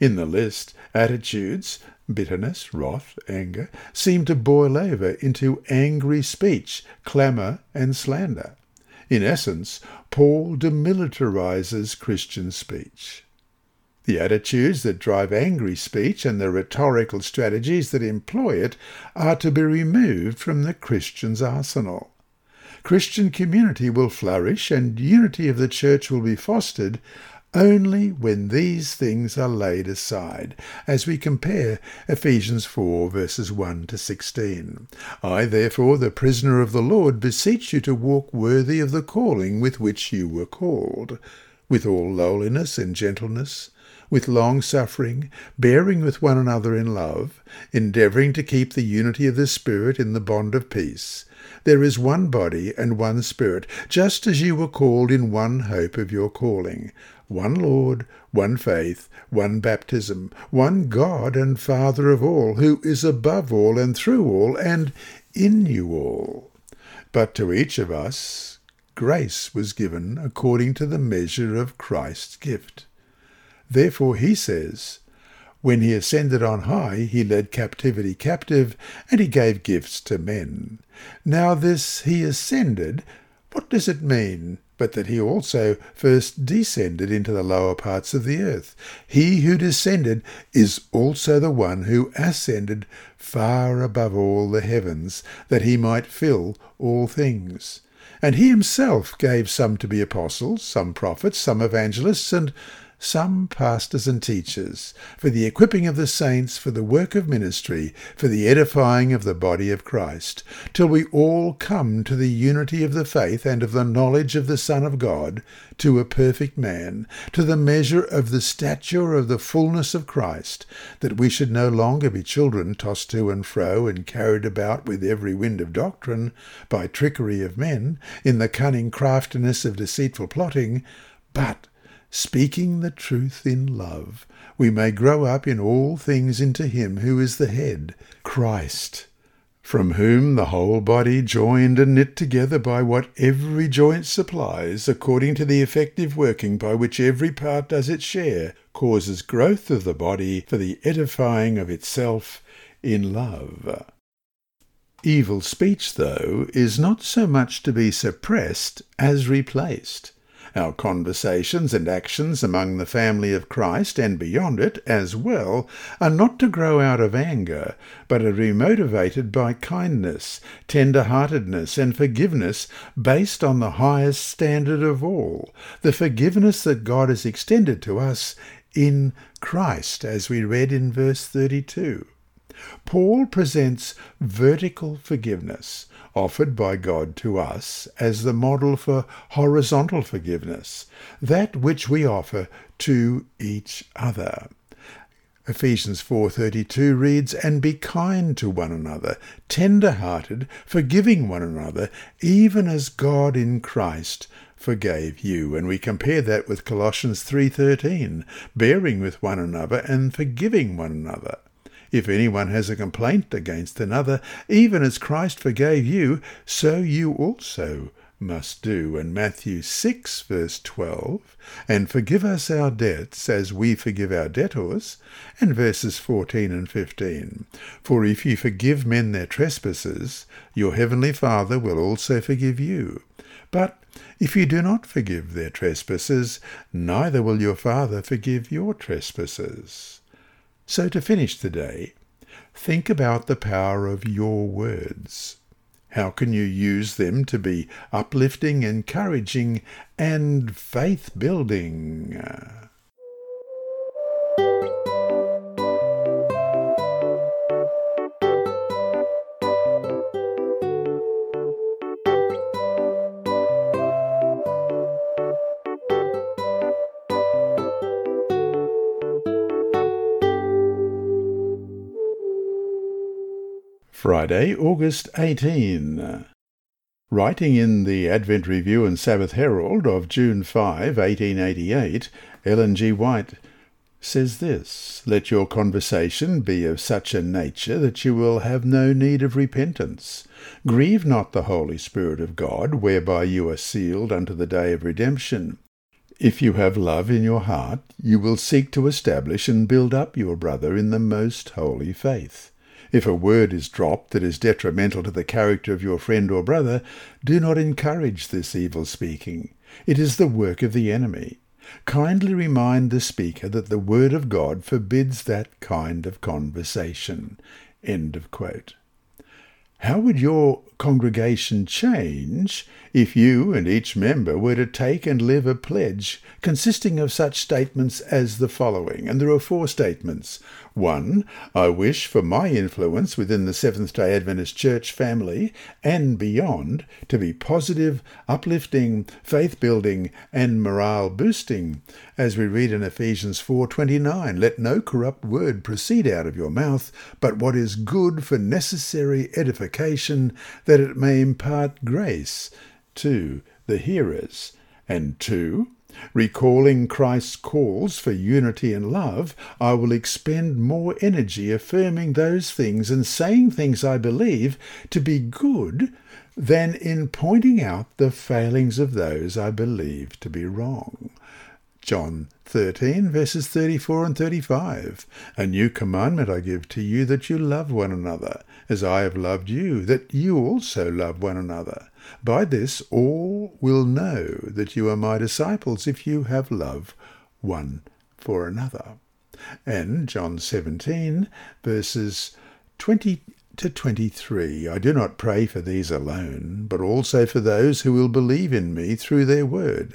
In the list, attitudes, bitterness, wrath, anger, seem to boil over into angry speech, clamour and slander. In essence, Paul demilitarizes Christian speech. The attitudes that drive angry speech and the rhetorical strategies that employ it are to be removed from the Christian's arsenal. Christian community will flourish and unity of the church will be fostered only when these things are laid aside, as we compare Ephesians 4 verses 1 to 16. I, therefore, the prisoner of the Lord, beseech you to walk worthy of the calling with which you were called, with all lowliness and gentleness, with long-suffering, bearing with one another in love, endeavouring to keep the unity of the Spirit in the bond of peace. There is one body and one Spirit, just as you were called in one hope of your calling, one Lord, one faith, one baptism, one God and Father of all, who is above all and through all and in you all. But to each of us grace was given according to the measure of Christ's gift. Therefore he says, when he ascended on high, he led captivity captive, and he gave gifts to men. Now this he ascended, what does it mean, but that he also first descended into the lower parts of the earth? He who descended is also the one who ascended far above all the heavens, that he might fill all things. And he himself gave some to be apostles, some prophets, some evangelists, and some pastors and teachers, for the equipping of the saints, for the work of ministry, for the edifying of the body of Christ, till we all come to the unity of the faith and of the knowledge of the Son of God, to a perfect man, to the measure of the stature of the fullness of Christ, that we should no longer be children tossed to and fro and carried about with every wind of doctrine, by trickery of men, in the cunning craftiness of deceitful plotting, but speaking the truth in love, we may grow up in all things into him who is the head, Christ, from whom the whole body, joined and knit together by what every joint supplies, according to the effective working by which every part does its share, causes growth of the body for the edifying of itself in love. Evil speech, though, is not so much to be suppressed as replaced. Our conversations and actions among the family of Christ and beyond it as well are not to grow out of anger, but are to be motivated by kindness, tender-heartedness and forgiveness based on the highest standard of all, the forgiveness that God has extended to us in Christ, as we read in verse 32. Paul presents vertical forgiveness, offered by God to us as the model for horizontal forgiveness, that which we offer to each other. Ephesians 4:32 reads, and be kind to one another, tender-hearted, forgiving one another, even as God in Christ forgave you. And we compare that with Colossians 3:13, bearing with one another and forgiving one another. If anyone has a complaint against another, even as Christ forgave you, so you also must do. And Matthew 6, verse 12, and forgive us our debts as we forgive our debtors, and verses 14 and 15. For if you forgive men their trespasses, your heavenly Father will also forgive you. But if you do not forgive their trespasses, neither will your Father forgive your trespasses. So to finish the day, think about the power of your words. How can you use them to be uplifting, encouraging, and faith-building? Friday, August 18. Writing in the Advent Review and Sabbath Herald of June 5, 1888, Ellen G. White says this: "Let your conversation be of such a nature that you will have no need of repentance. Grieve not the Holy Spirit of God, whereby you are sealed unto the day of redemption. If you have love in your heart, you will seek to establish and build up your brother in the most holy faith. If a word is dropped that is detrimental to the character of your friend or brother, do not encourage this evil speaking. It is the work of the enemy. Kindly remind the speaker that the Word of God forbids that kind of conversation." End of quote. How would your congregation change if you and each member were to take and live a pledge consisting of such statements as the following? And there are four statements. 1. I wish for my influence within the Seventh-day Adventist Church family and beyond to be positive, uplifting, faith-building, and morale-boosting. As we read in Ephesians 4:29, "Let no corrupt word proceed out of your mouth, but what is good for necessary edification, that it may impart grace to the hearers." And 2, recalling Christ's calls for unity and love, "I will expend more energy affirming those things and saying things I believe to be good than in pointing out the failings of those I believe to be wrong." John 13, verses 34 and 35. "A new commandment I give to you, that you love one another, as I have loved you, that you also love one another. By this all will know that you are my disciples, if you have love one for another." And John 17, verses 20 to 23. "I do not pray for these alone, but also for those who will believe in me through their word,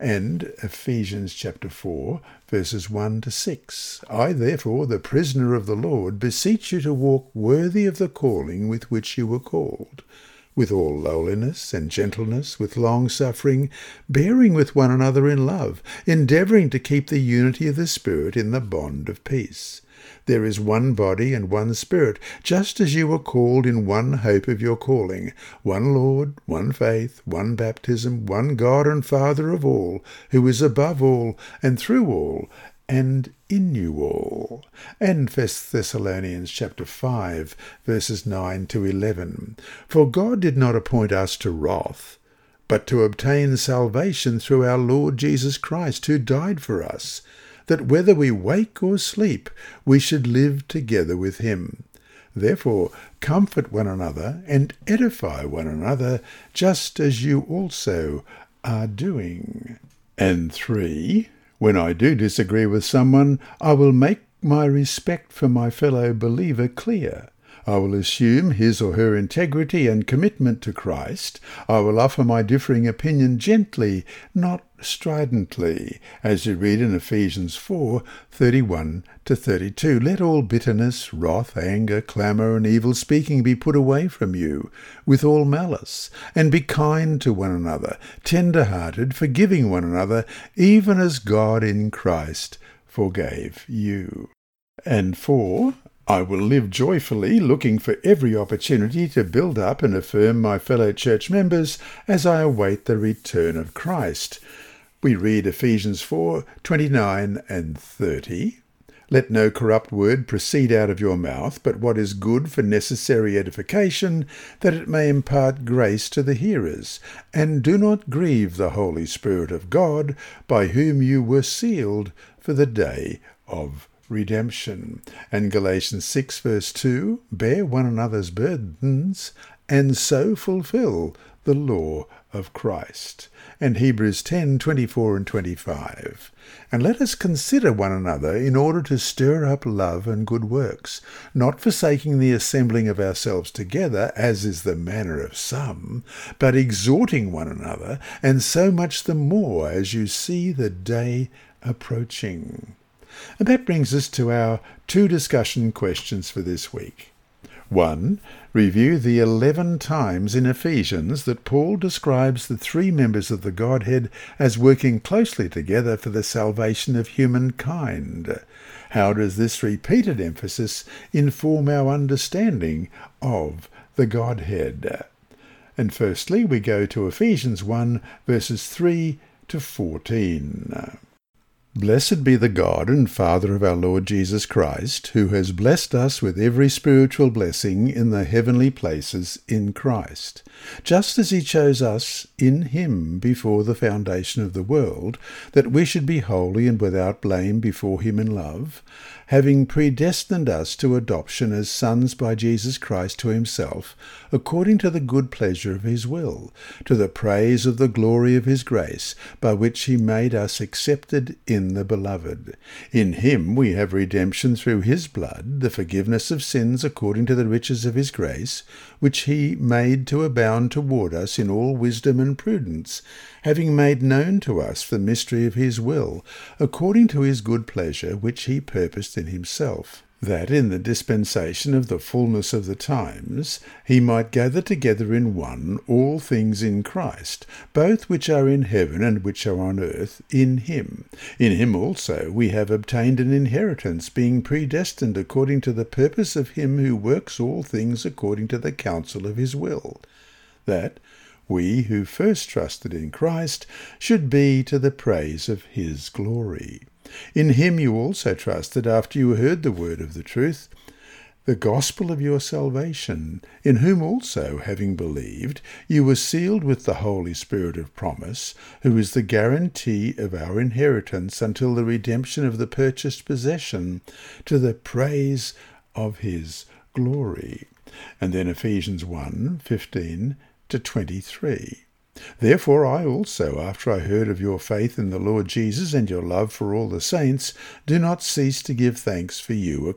And Ephesians chapter 4, verses 1 to 6. "I therefore, the prisoner of the Lord, beseech you to walk worthy of the calling with which you were called, with all lowliness and gentleness, with long-suffering, bearing with one another in love, endeavouring to keep the unity of the Spirit in the bond of peace. There is one body and one Spirit, just as you were called in one hope of your calling, one Lord, one faith, one baptism, one God and Father of all, who is above all, and through all, and in you all." And 1 Thessalonians chapter 5, verses 9 to 11. "For God did not appoint us to wrath, but to obtain salvation through our Lord Jesus Christ, who died for us, that whether we wake or sleep, we should live together with him. Therefore, comfort one another and edify one another, just as you also are doing." And 3, "When I do disagree with someone, I will make my respect for my fellow believer clear. I will assume his or her integrity and commitment to Christ. I will offer my differing opinion gently, not stridently, as you read in Ephesians 4:31-32. Let all bitterness, wrath, anger, clamour, and evil speaking be put away from you, with all malice, and be kind to one another, tender-hearted, forgiving one another, even as God in Christ forgave you. And 4, I will live joyfully, looking for every opportunity to build up and affirm my fellow church members as I await the return of Christ. We read Ephesians 4:29-30. Let no corrupt word proceed out of your mouth, but what is good for necessary edification, that it may impart grace to the hearers. And do not grieve the Holy Spirit of God, by whom you were sealed for the day of redemption. And Galatians 6:2, bear one another's burdens, and so fulfill the law of Christ. And Hebrews 10:24-25. And let us consider one another in order to stir up love and good works, not forsaking the assembling of ourselves together, as is the manner of some, but exhorting one another, and so much the more as you see the day approaching. And that brings us to our 2 discussion questions for this week. 1. Review the 11 times in Ephesians that Paul describes the 3 members of the Godhead as working closely together for the salvation of humankind. How does this repeated emphasis inform our understanding of the Godhead? And firstly, we go to Ephesians 1:3-14. Blessed be the God and Father of our Lord Jesus Christ, who has blessed us with every spiritual blessing in the heavenly places in Christ, just as he chose us in him before the foundation of the world, that we should be holy and without blame before him in love, having predestined us to adoption as sons by Jesus Christ to himself, according to the good pleasure of his will, to the praise of the glory of his grace, by which he made us accepted in the Beloved. In him we have redemption through his blood, the forgiveness of sins according to the riches of his grace, which he made to abound toward us in all wisdom and prudence, having made known to us the mystery of his will, according to his good pleasure, which he purposed in himself, that in the dispensation of the fullness of the times he might gather together in one all things in Christ, both which are in heaven and which are on earth, in him. In him also we have obtained an inheritance, being predestined according to the purpose of him who works all things according to the counsel of his will, that we who first trusted in Christ should be to the praise of his glory. In him you also trusted after you heard the word of the truth, the gospel of your salvation, in whom also, having believed, you were sealed with the Holy Spirit of promise, who is the guarantee of our inheritance until the redemption of the purchased possession, to the praise of his glory. And then Ephesians 1:15-23. Therefore I also, after I heard of your faith in the Lord Jesus and your love for all the saints, do not cease to give thanks for you,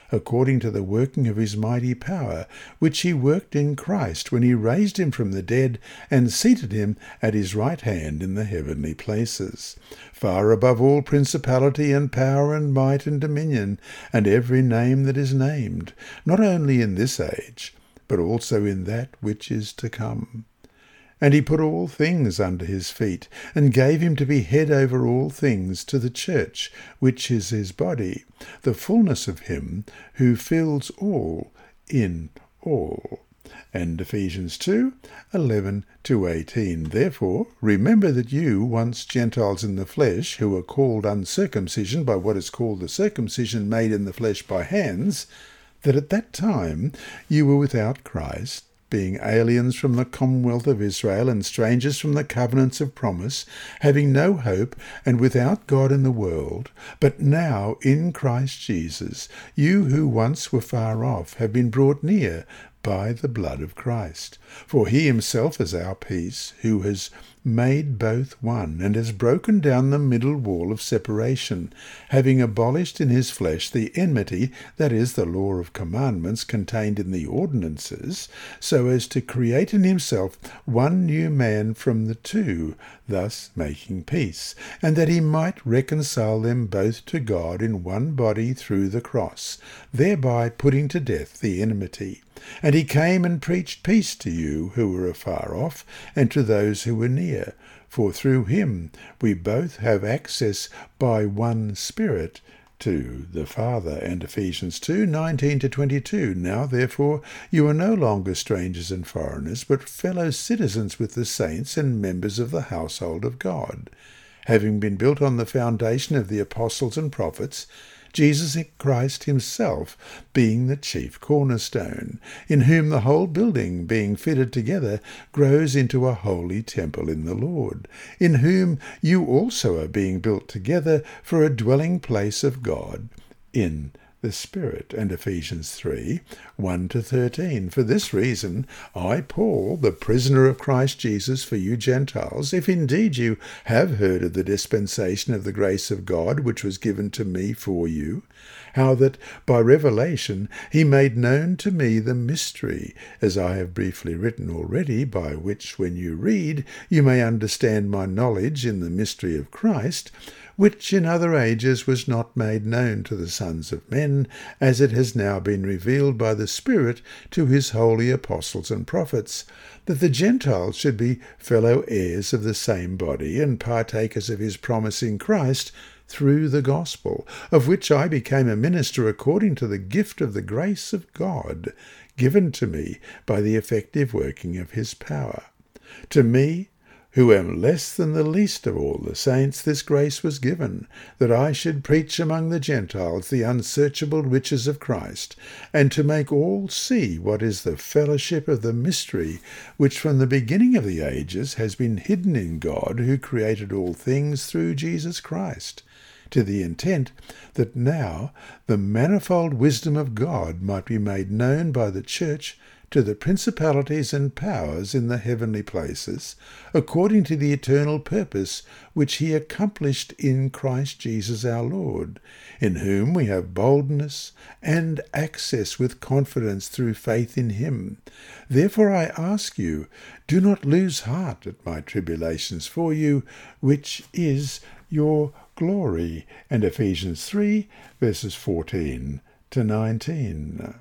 according to the working of his mighty power, which he worked in Christ when he raised him from the dead and seated him at his right hand in the heavenly places, far above all principality and power and might and dominion, and every name that is named, not only in this age, but also in that which is to come. And he put all things under his feet, and gave him to be head over all things to the church, which is his body, the fullness of him who fills all in all. And Ephesians 2:11-18. Therefore, remember that you, once Gentiles in the flesh, who are called uncircumcision by what is called the circumcision made in the flesh by hands, that at that time you were without Christ, being aliens from the Commonwealth of Israel and strangers from the covenants of promise, having no hope and without God in the world, but now in Christ Jesus, you who once were far off have been brought near by the blood of Christ. For he himself is our peace, who has made both one, and has broken down the middle wall of separation, having abolished in his flesh the enmity, that is, the law of commandments contained in the ordinances, so as to create in himself one new man from the two, thus making peace, and that he might reconcile them both to God in one body through the cross, thereby putting to death the enmity. And he came and preached peace to you who were afar off, and to those who were near. For through him we both have access by one Spirit to the Father. And Ephesians 2:19-22. Now therefore you are no longer strangers and foreigners, but fellow citizens with the saints and members of the household of God, having been built on the foundation of the apostles and prophets, Jesus Christ himself being the chief cornerstone, in whom the whole building, being fitted together, grows into a holy temple in the Lord, in whom you also are being built together for a dwelling place of God in the Spirit. And Ephesians 3:1-13. For this reason, I, Paul, the prisoner of Christ Jesus for you Gentiles, if indeed you have heard of the dispensation of the grace of God, which was given to me for you, how that by revelation he made known to me the mystery, as I have briefly written already, by which when you read you may understand my knowledge in the mystery of Christ, which in other ages was not made known to the sons of men, as it has now been revealed by the Spirit to his holy apostles and prophets, that the Gentiles should be fellow heirs of the same body and partakers of his promise in Christ through the gospel, of which I became a minister according to the gift of the grace of God, given to me by the effective working of his power. To me, who am less than the least of all the saints, this grace was given, that I should preach among the Gentiles the unsearchable riches of Christ, and to make all see what is the fellowship of the mystery, which from the beginning of the ages has been hidden in God, who created all things through Jesus Christ, to the intent that now the manifold wisdom of God might be made known by the Church to the principalities and powers in the heavenly places, according to the eternal purpose which he accomplished in Christ Jesus our Lord, in whom we have boldness and access with confidence through faith in him. Therefore I ask you, do not lose heart at my tribulations for you, which is your glory. And Ephesians 3:14-19.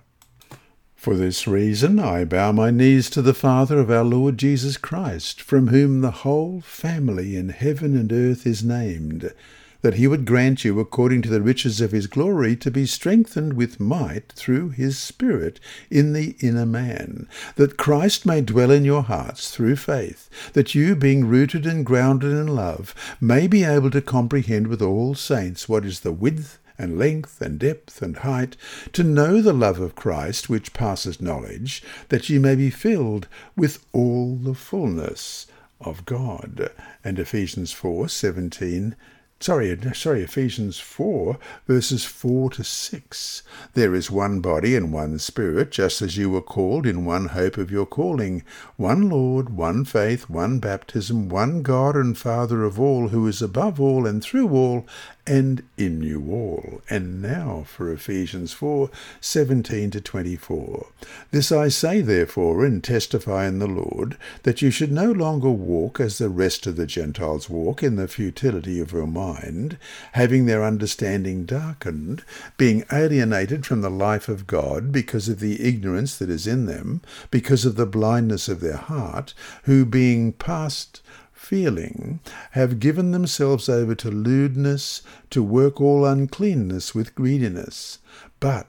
For this reason I bow my knees to the Father of our Lord Jesus Christ, from whom the whole family in heaven and earth is named, that he would grant you, according to the riches of his glory, to be strengthened with might through his Spirit in the inner man, that Christ may dwell in your hearts through faith, that you, being rooted and grounded in love, may be able to comprehend with all saints what is the width and length and depth and height, to know the love of Christ which passes knowledge, that ye may be filled with all the fullness of God. And Ephesians 4:4-6. There is one body and one Spirit, just as you were called in one hope of your calling, one Lord, one faith, one baptism, one God and Father of all, who is above all and through all and in you all. And now for Ephesians 4:17-24. This I say therefore, and testify in the Lord, that you should no longer walk as the rest of the Gentiles walk, in the futility of your mind, having their understanding darkened, being alienated from the life of God because of the ignorance that is in them, because of the blindness of their heart, who being past feeling, have given themselves over to lewdness, to work all uncleanness with greediness. But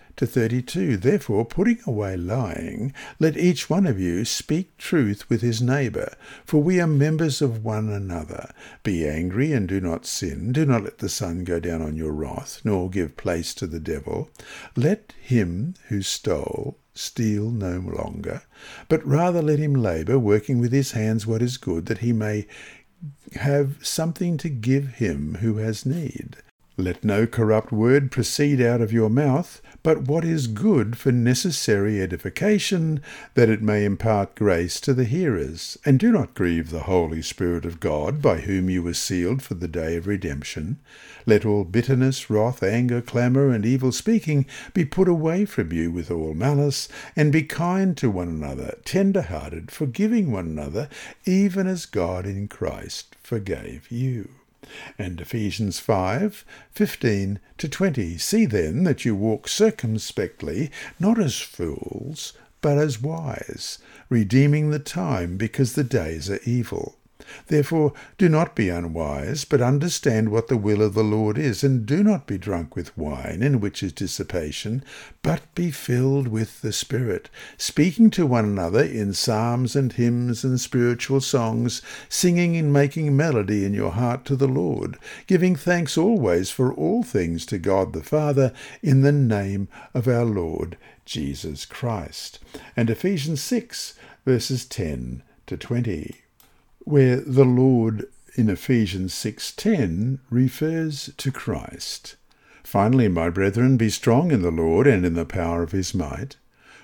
Therefore, putting away lying, let each one of you speak truth with his neighbour, for we are members of one another. Be angry and do not sin. Do not let the sun go down on your wrath, nor give place to the devil. Let him who stole steal no longer, but rather let him labour, working with his hands what is good, that he may have something to give him who has need. Let no corrupt word proceed out of your mouth, but what is good for necessary edification, that it may impart grace to the hearers. And do not grieve the Holy Spirit of God, by whom you were sealed for the day of redemption. Let all bitterness, wrath, anger, clamour, and evil speaking be put away from you with all malice, and be kind to one another, tender-hearted, forgiving one another, even as God in Christ forgave you. And Ephesians 5:15-20. See then that you walk circumspectly, not as fools, but as wise, redeeming the time, because the days are evil. Therefore do not be unwise, but understand what the will of the Lord is, and do not be drunk with wine, in which is dissipation, but be filled with the Spirit, speaking to one another in psalms and hymns and spiritual songs, singing and making melody in your heart to the Lord, giving thanks always for all things to God the Father, in the name of our Lord Jesus Christ. And Ephesians 6:10-20. Where the Lord in Ephesians 6:10 refers to Christ. Finally, my brethren, be strong in the Lord and in the power of his might.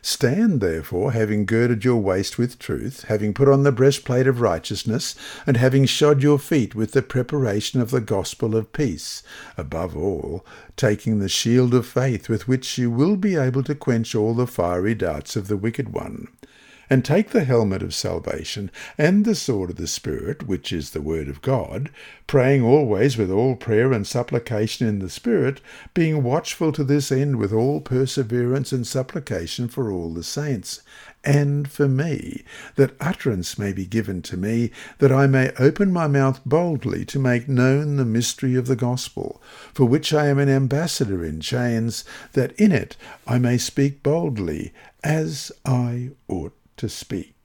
Stand therefore, having girded your waist with truth, having put on the breastplate of righteousness, and having shod your feet with the preparation of the gospel of peace. Above all, taking the shield of faith, with which you will be able to quench all the fiery darts of the wicked one. And take the helmet of salvation, and the sword of the Spirit, which is the word of God, praying always with all prayer and supplication in the Spirit, being watchful to this end with all perseverance and supplication for all the saints, and for me, that utterance may be given to me, that I may open my mouth boldly to make known the mystery of the gospel, for which I am an ambassador in chains, that in it I may speak boldly, as I ought to speak.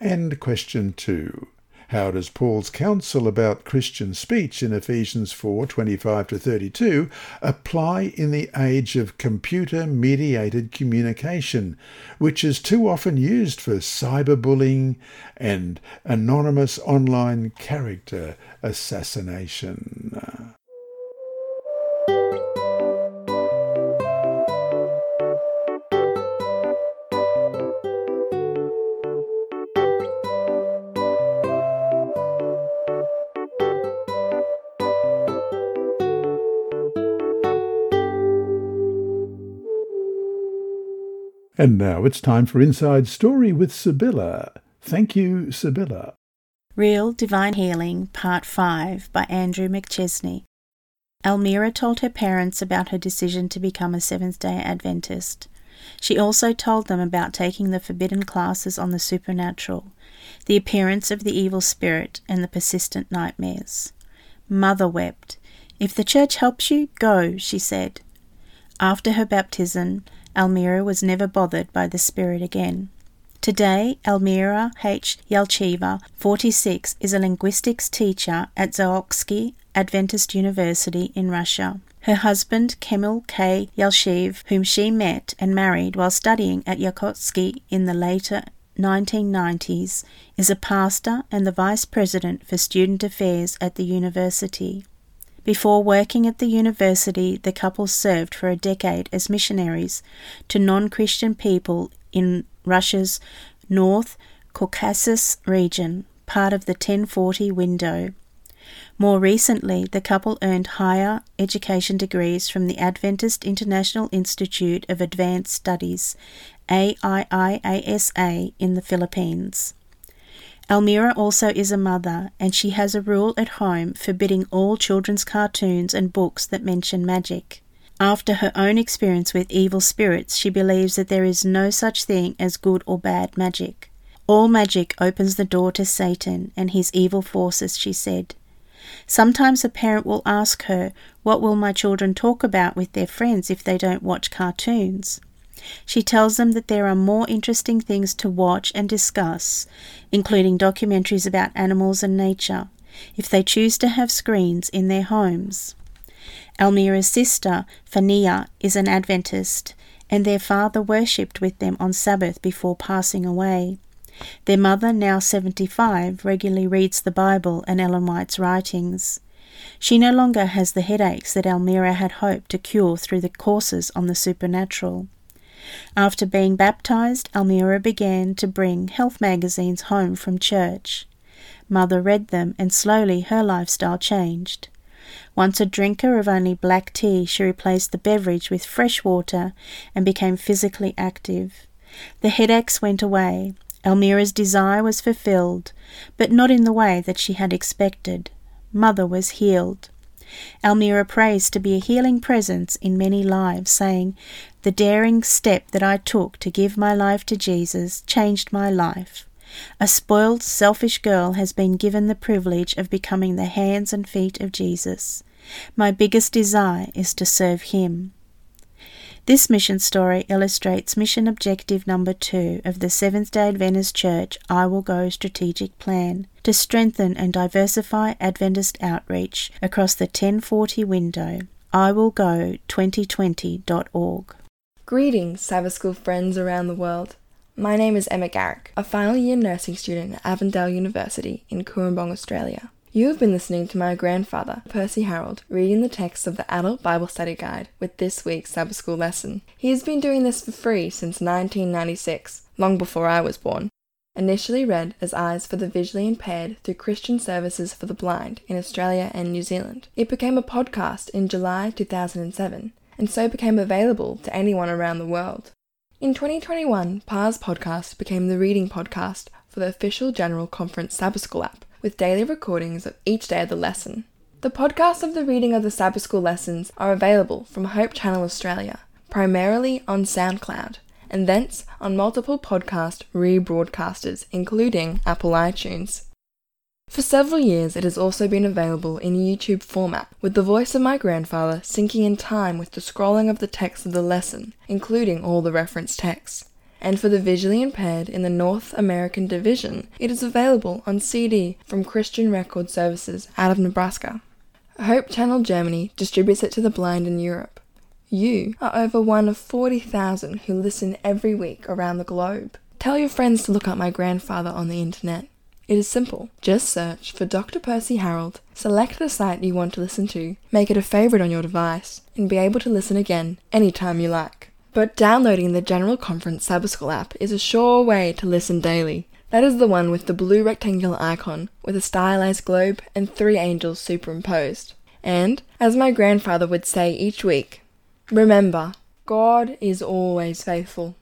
And question 2. How does Paul's counsel about Christian speech in Ephesians 4:25-32 apply in the age of computer-mediated communication, which is too often used for cyberbullying and anonymous online character assassination? And now it's time for Inside Story with Sibylla. Thank you, Sibylla. Real Divine Healing, Part 5 by Andrew McChesney. Almira told her parents about her decision to become a Seventh-day Adventist. She also told them about taking the forbidden classes on the supernatural, the appearance of the evil spirit, and the persistent nightmares. Mother wept. "If the church helps you, go," she said. After her baptism, Almira was never bothered by the spirit again. Today, Almira H. Yalchiva, 46, is a linguistics teacher at Zaoksky Adventist University in Russia. Her husband, Kemil K. Yalchiv, whom she met and married while studying at Yakotsky in the later 1990s, is a pastor and the vice president for student affairs at the university. Before working at the university, the couple served for a decade as missionaries to non-Christian people in Russia's North Caucasus region, part of the 1040 window. More recently, the couple earned higher education degrees from the Adventist International Institute of Advanced Studies, AIIASA, in the Philippines. Almira also is a mother, and she has a rule at home forbidding all children's cartoons and books that mention magic. After her own experience with evil spirits, she believes that there is no such thing as good or bad magic. All magic opens the door to Satan and his evil forces, she said. Sometimes a parent will ask her, "What will my children talk about with their friends if they don't watch cartoons?" She tells them that there are more interesting things to watch and discuss, including documentaries about animals and nature, if they choose to have screens in their homes. Almira's sister, Fania, is an Adventist, and their father worshipped with them on Sabbath before passing away. Their mother, now 75, regularly reads the Bible and Ellen White's writings. She no longer has the headaches that Almira had hoped to cure through the courses on the supernatural. After being baptized, Almira began to bring health magazines home from church. Mother read them, and slowly her lifestyle changed. Once a drinker of only black tea, she replaced the beverage with fresh water and became physically active. The headaches went away. Almira's desire was fulfilled, but not in the way that she had expected. Mother was healed. Almira prays to be a healing presence in many lives, saying, "The daring step that I took to give my life to Jesus changed my life. A spoiled, selfish girl has been given the privilege of becoming the hands and feet of Jesus. My biggest desire is to serve Him." This mission story illustrates mission objective number 2 of the Seventh-day Adventist Church I Will Go strategic plan to strengthen and diversify Adventist outreach across the 1040 window. I Will Go 2020.org. Greetings, Sabbath School friends around the world. My name is Emma Garrick, a final year nursing student at Avondale University in Cooranbong, Australia. You have been listening to my grandfather, Percy Harrold, reading the text of the Adult Bible Study Guide with this week's Sabbath School lesson. He has been doing this for free since 1996, long before I was born. Initially read as Eyes for the Visually Impaired through Christian Services for the Blind in Australia and New Zealand. It became a podcast in July 2007, and so became available to anyone around the world. In 2021, PAR's podcast became the reading podcast for the official General Conference Sabbath School app, with daily recordings of each day of the lesson. The podcasts of the reading of the Sabbath School lessons are available from Hope Channel Australia, primarily on SoundCloud, and thence on multiple podcast rebroadcasters, including Apple iTunes. For several years, it has also been available in YouTube format, with the voice of my grandfather syncing in time with the scrolling of the text of the lesson, including all the referenced texts. And for the visually impaired in the North American division, it is available on CD from Christian Record Services out of Nebraska. Hope Channel Germany distributes it to the blind in Europe. You are over one of 40,000 who listen every week around the globe. Tell your friends to look up my grandfather on the internet. It is simple. Just search for Dr. Percy Harrold, select the site you want to listen to, make it a favourite on your device, and be able to listen again anytime you like. But downloading the General Conference Sabbath School app is a sure way to listen daily. That is the one with the blue rectangular icon, with a stylized globe and 3 angels superimposed. And, as my grandfather would say each week, remember, God is always faithful.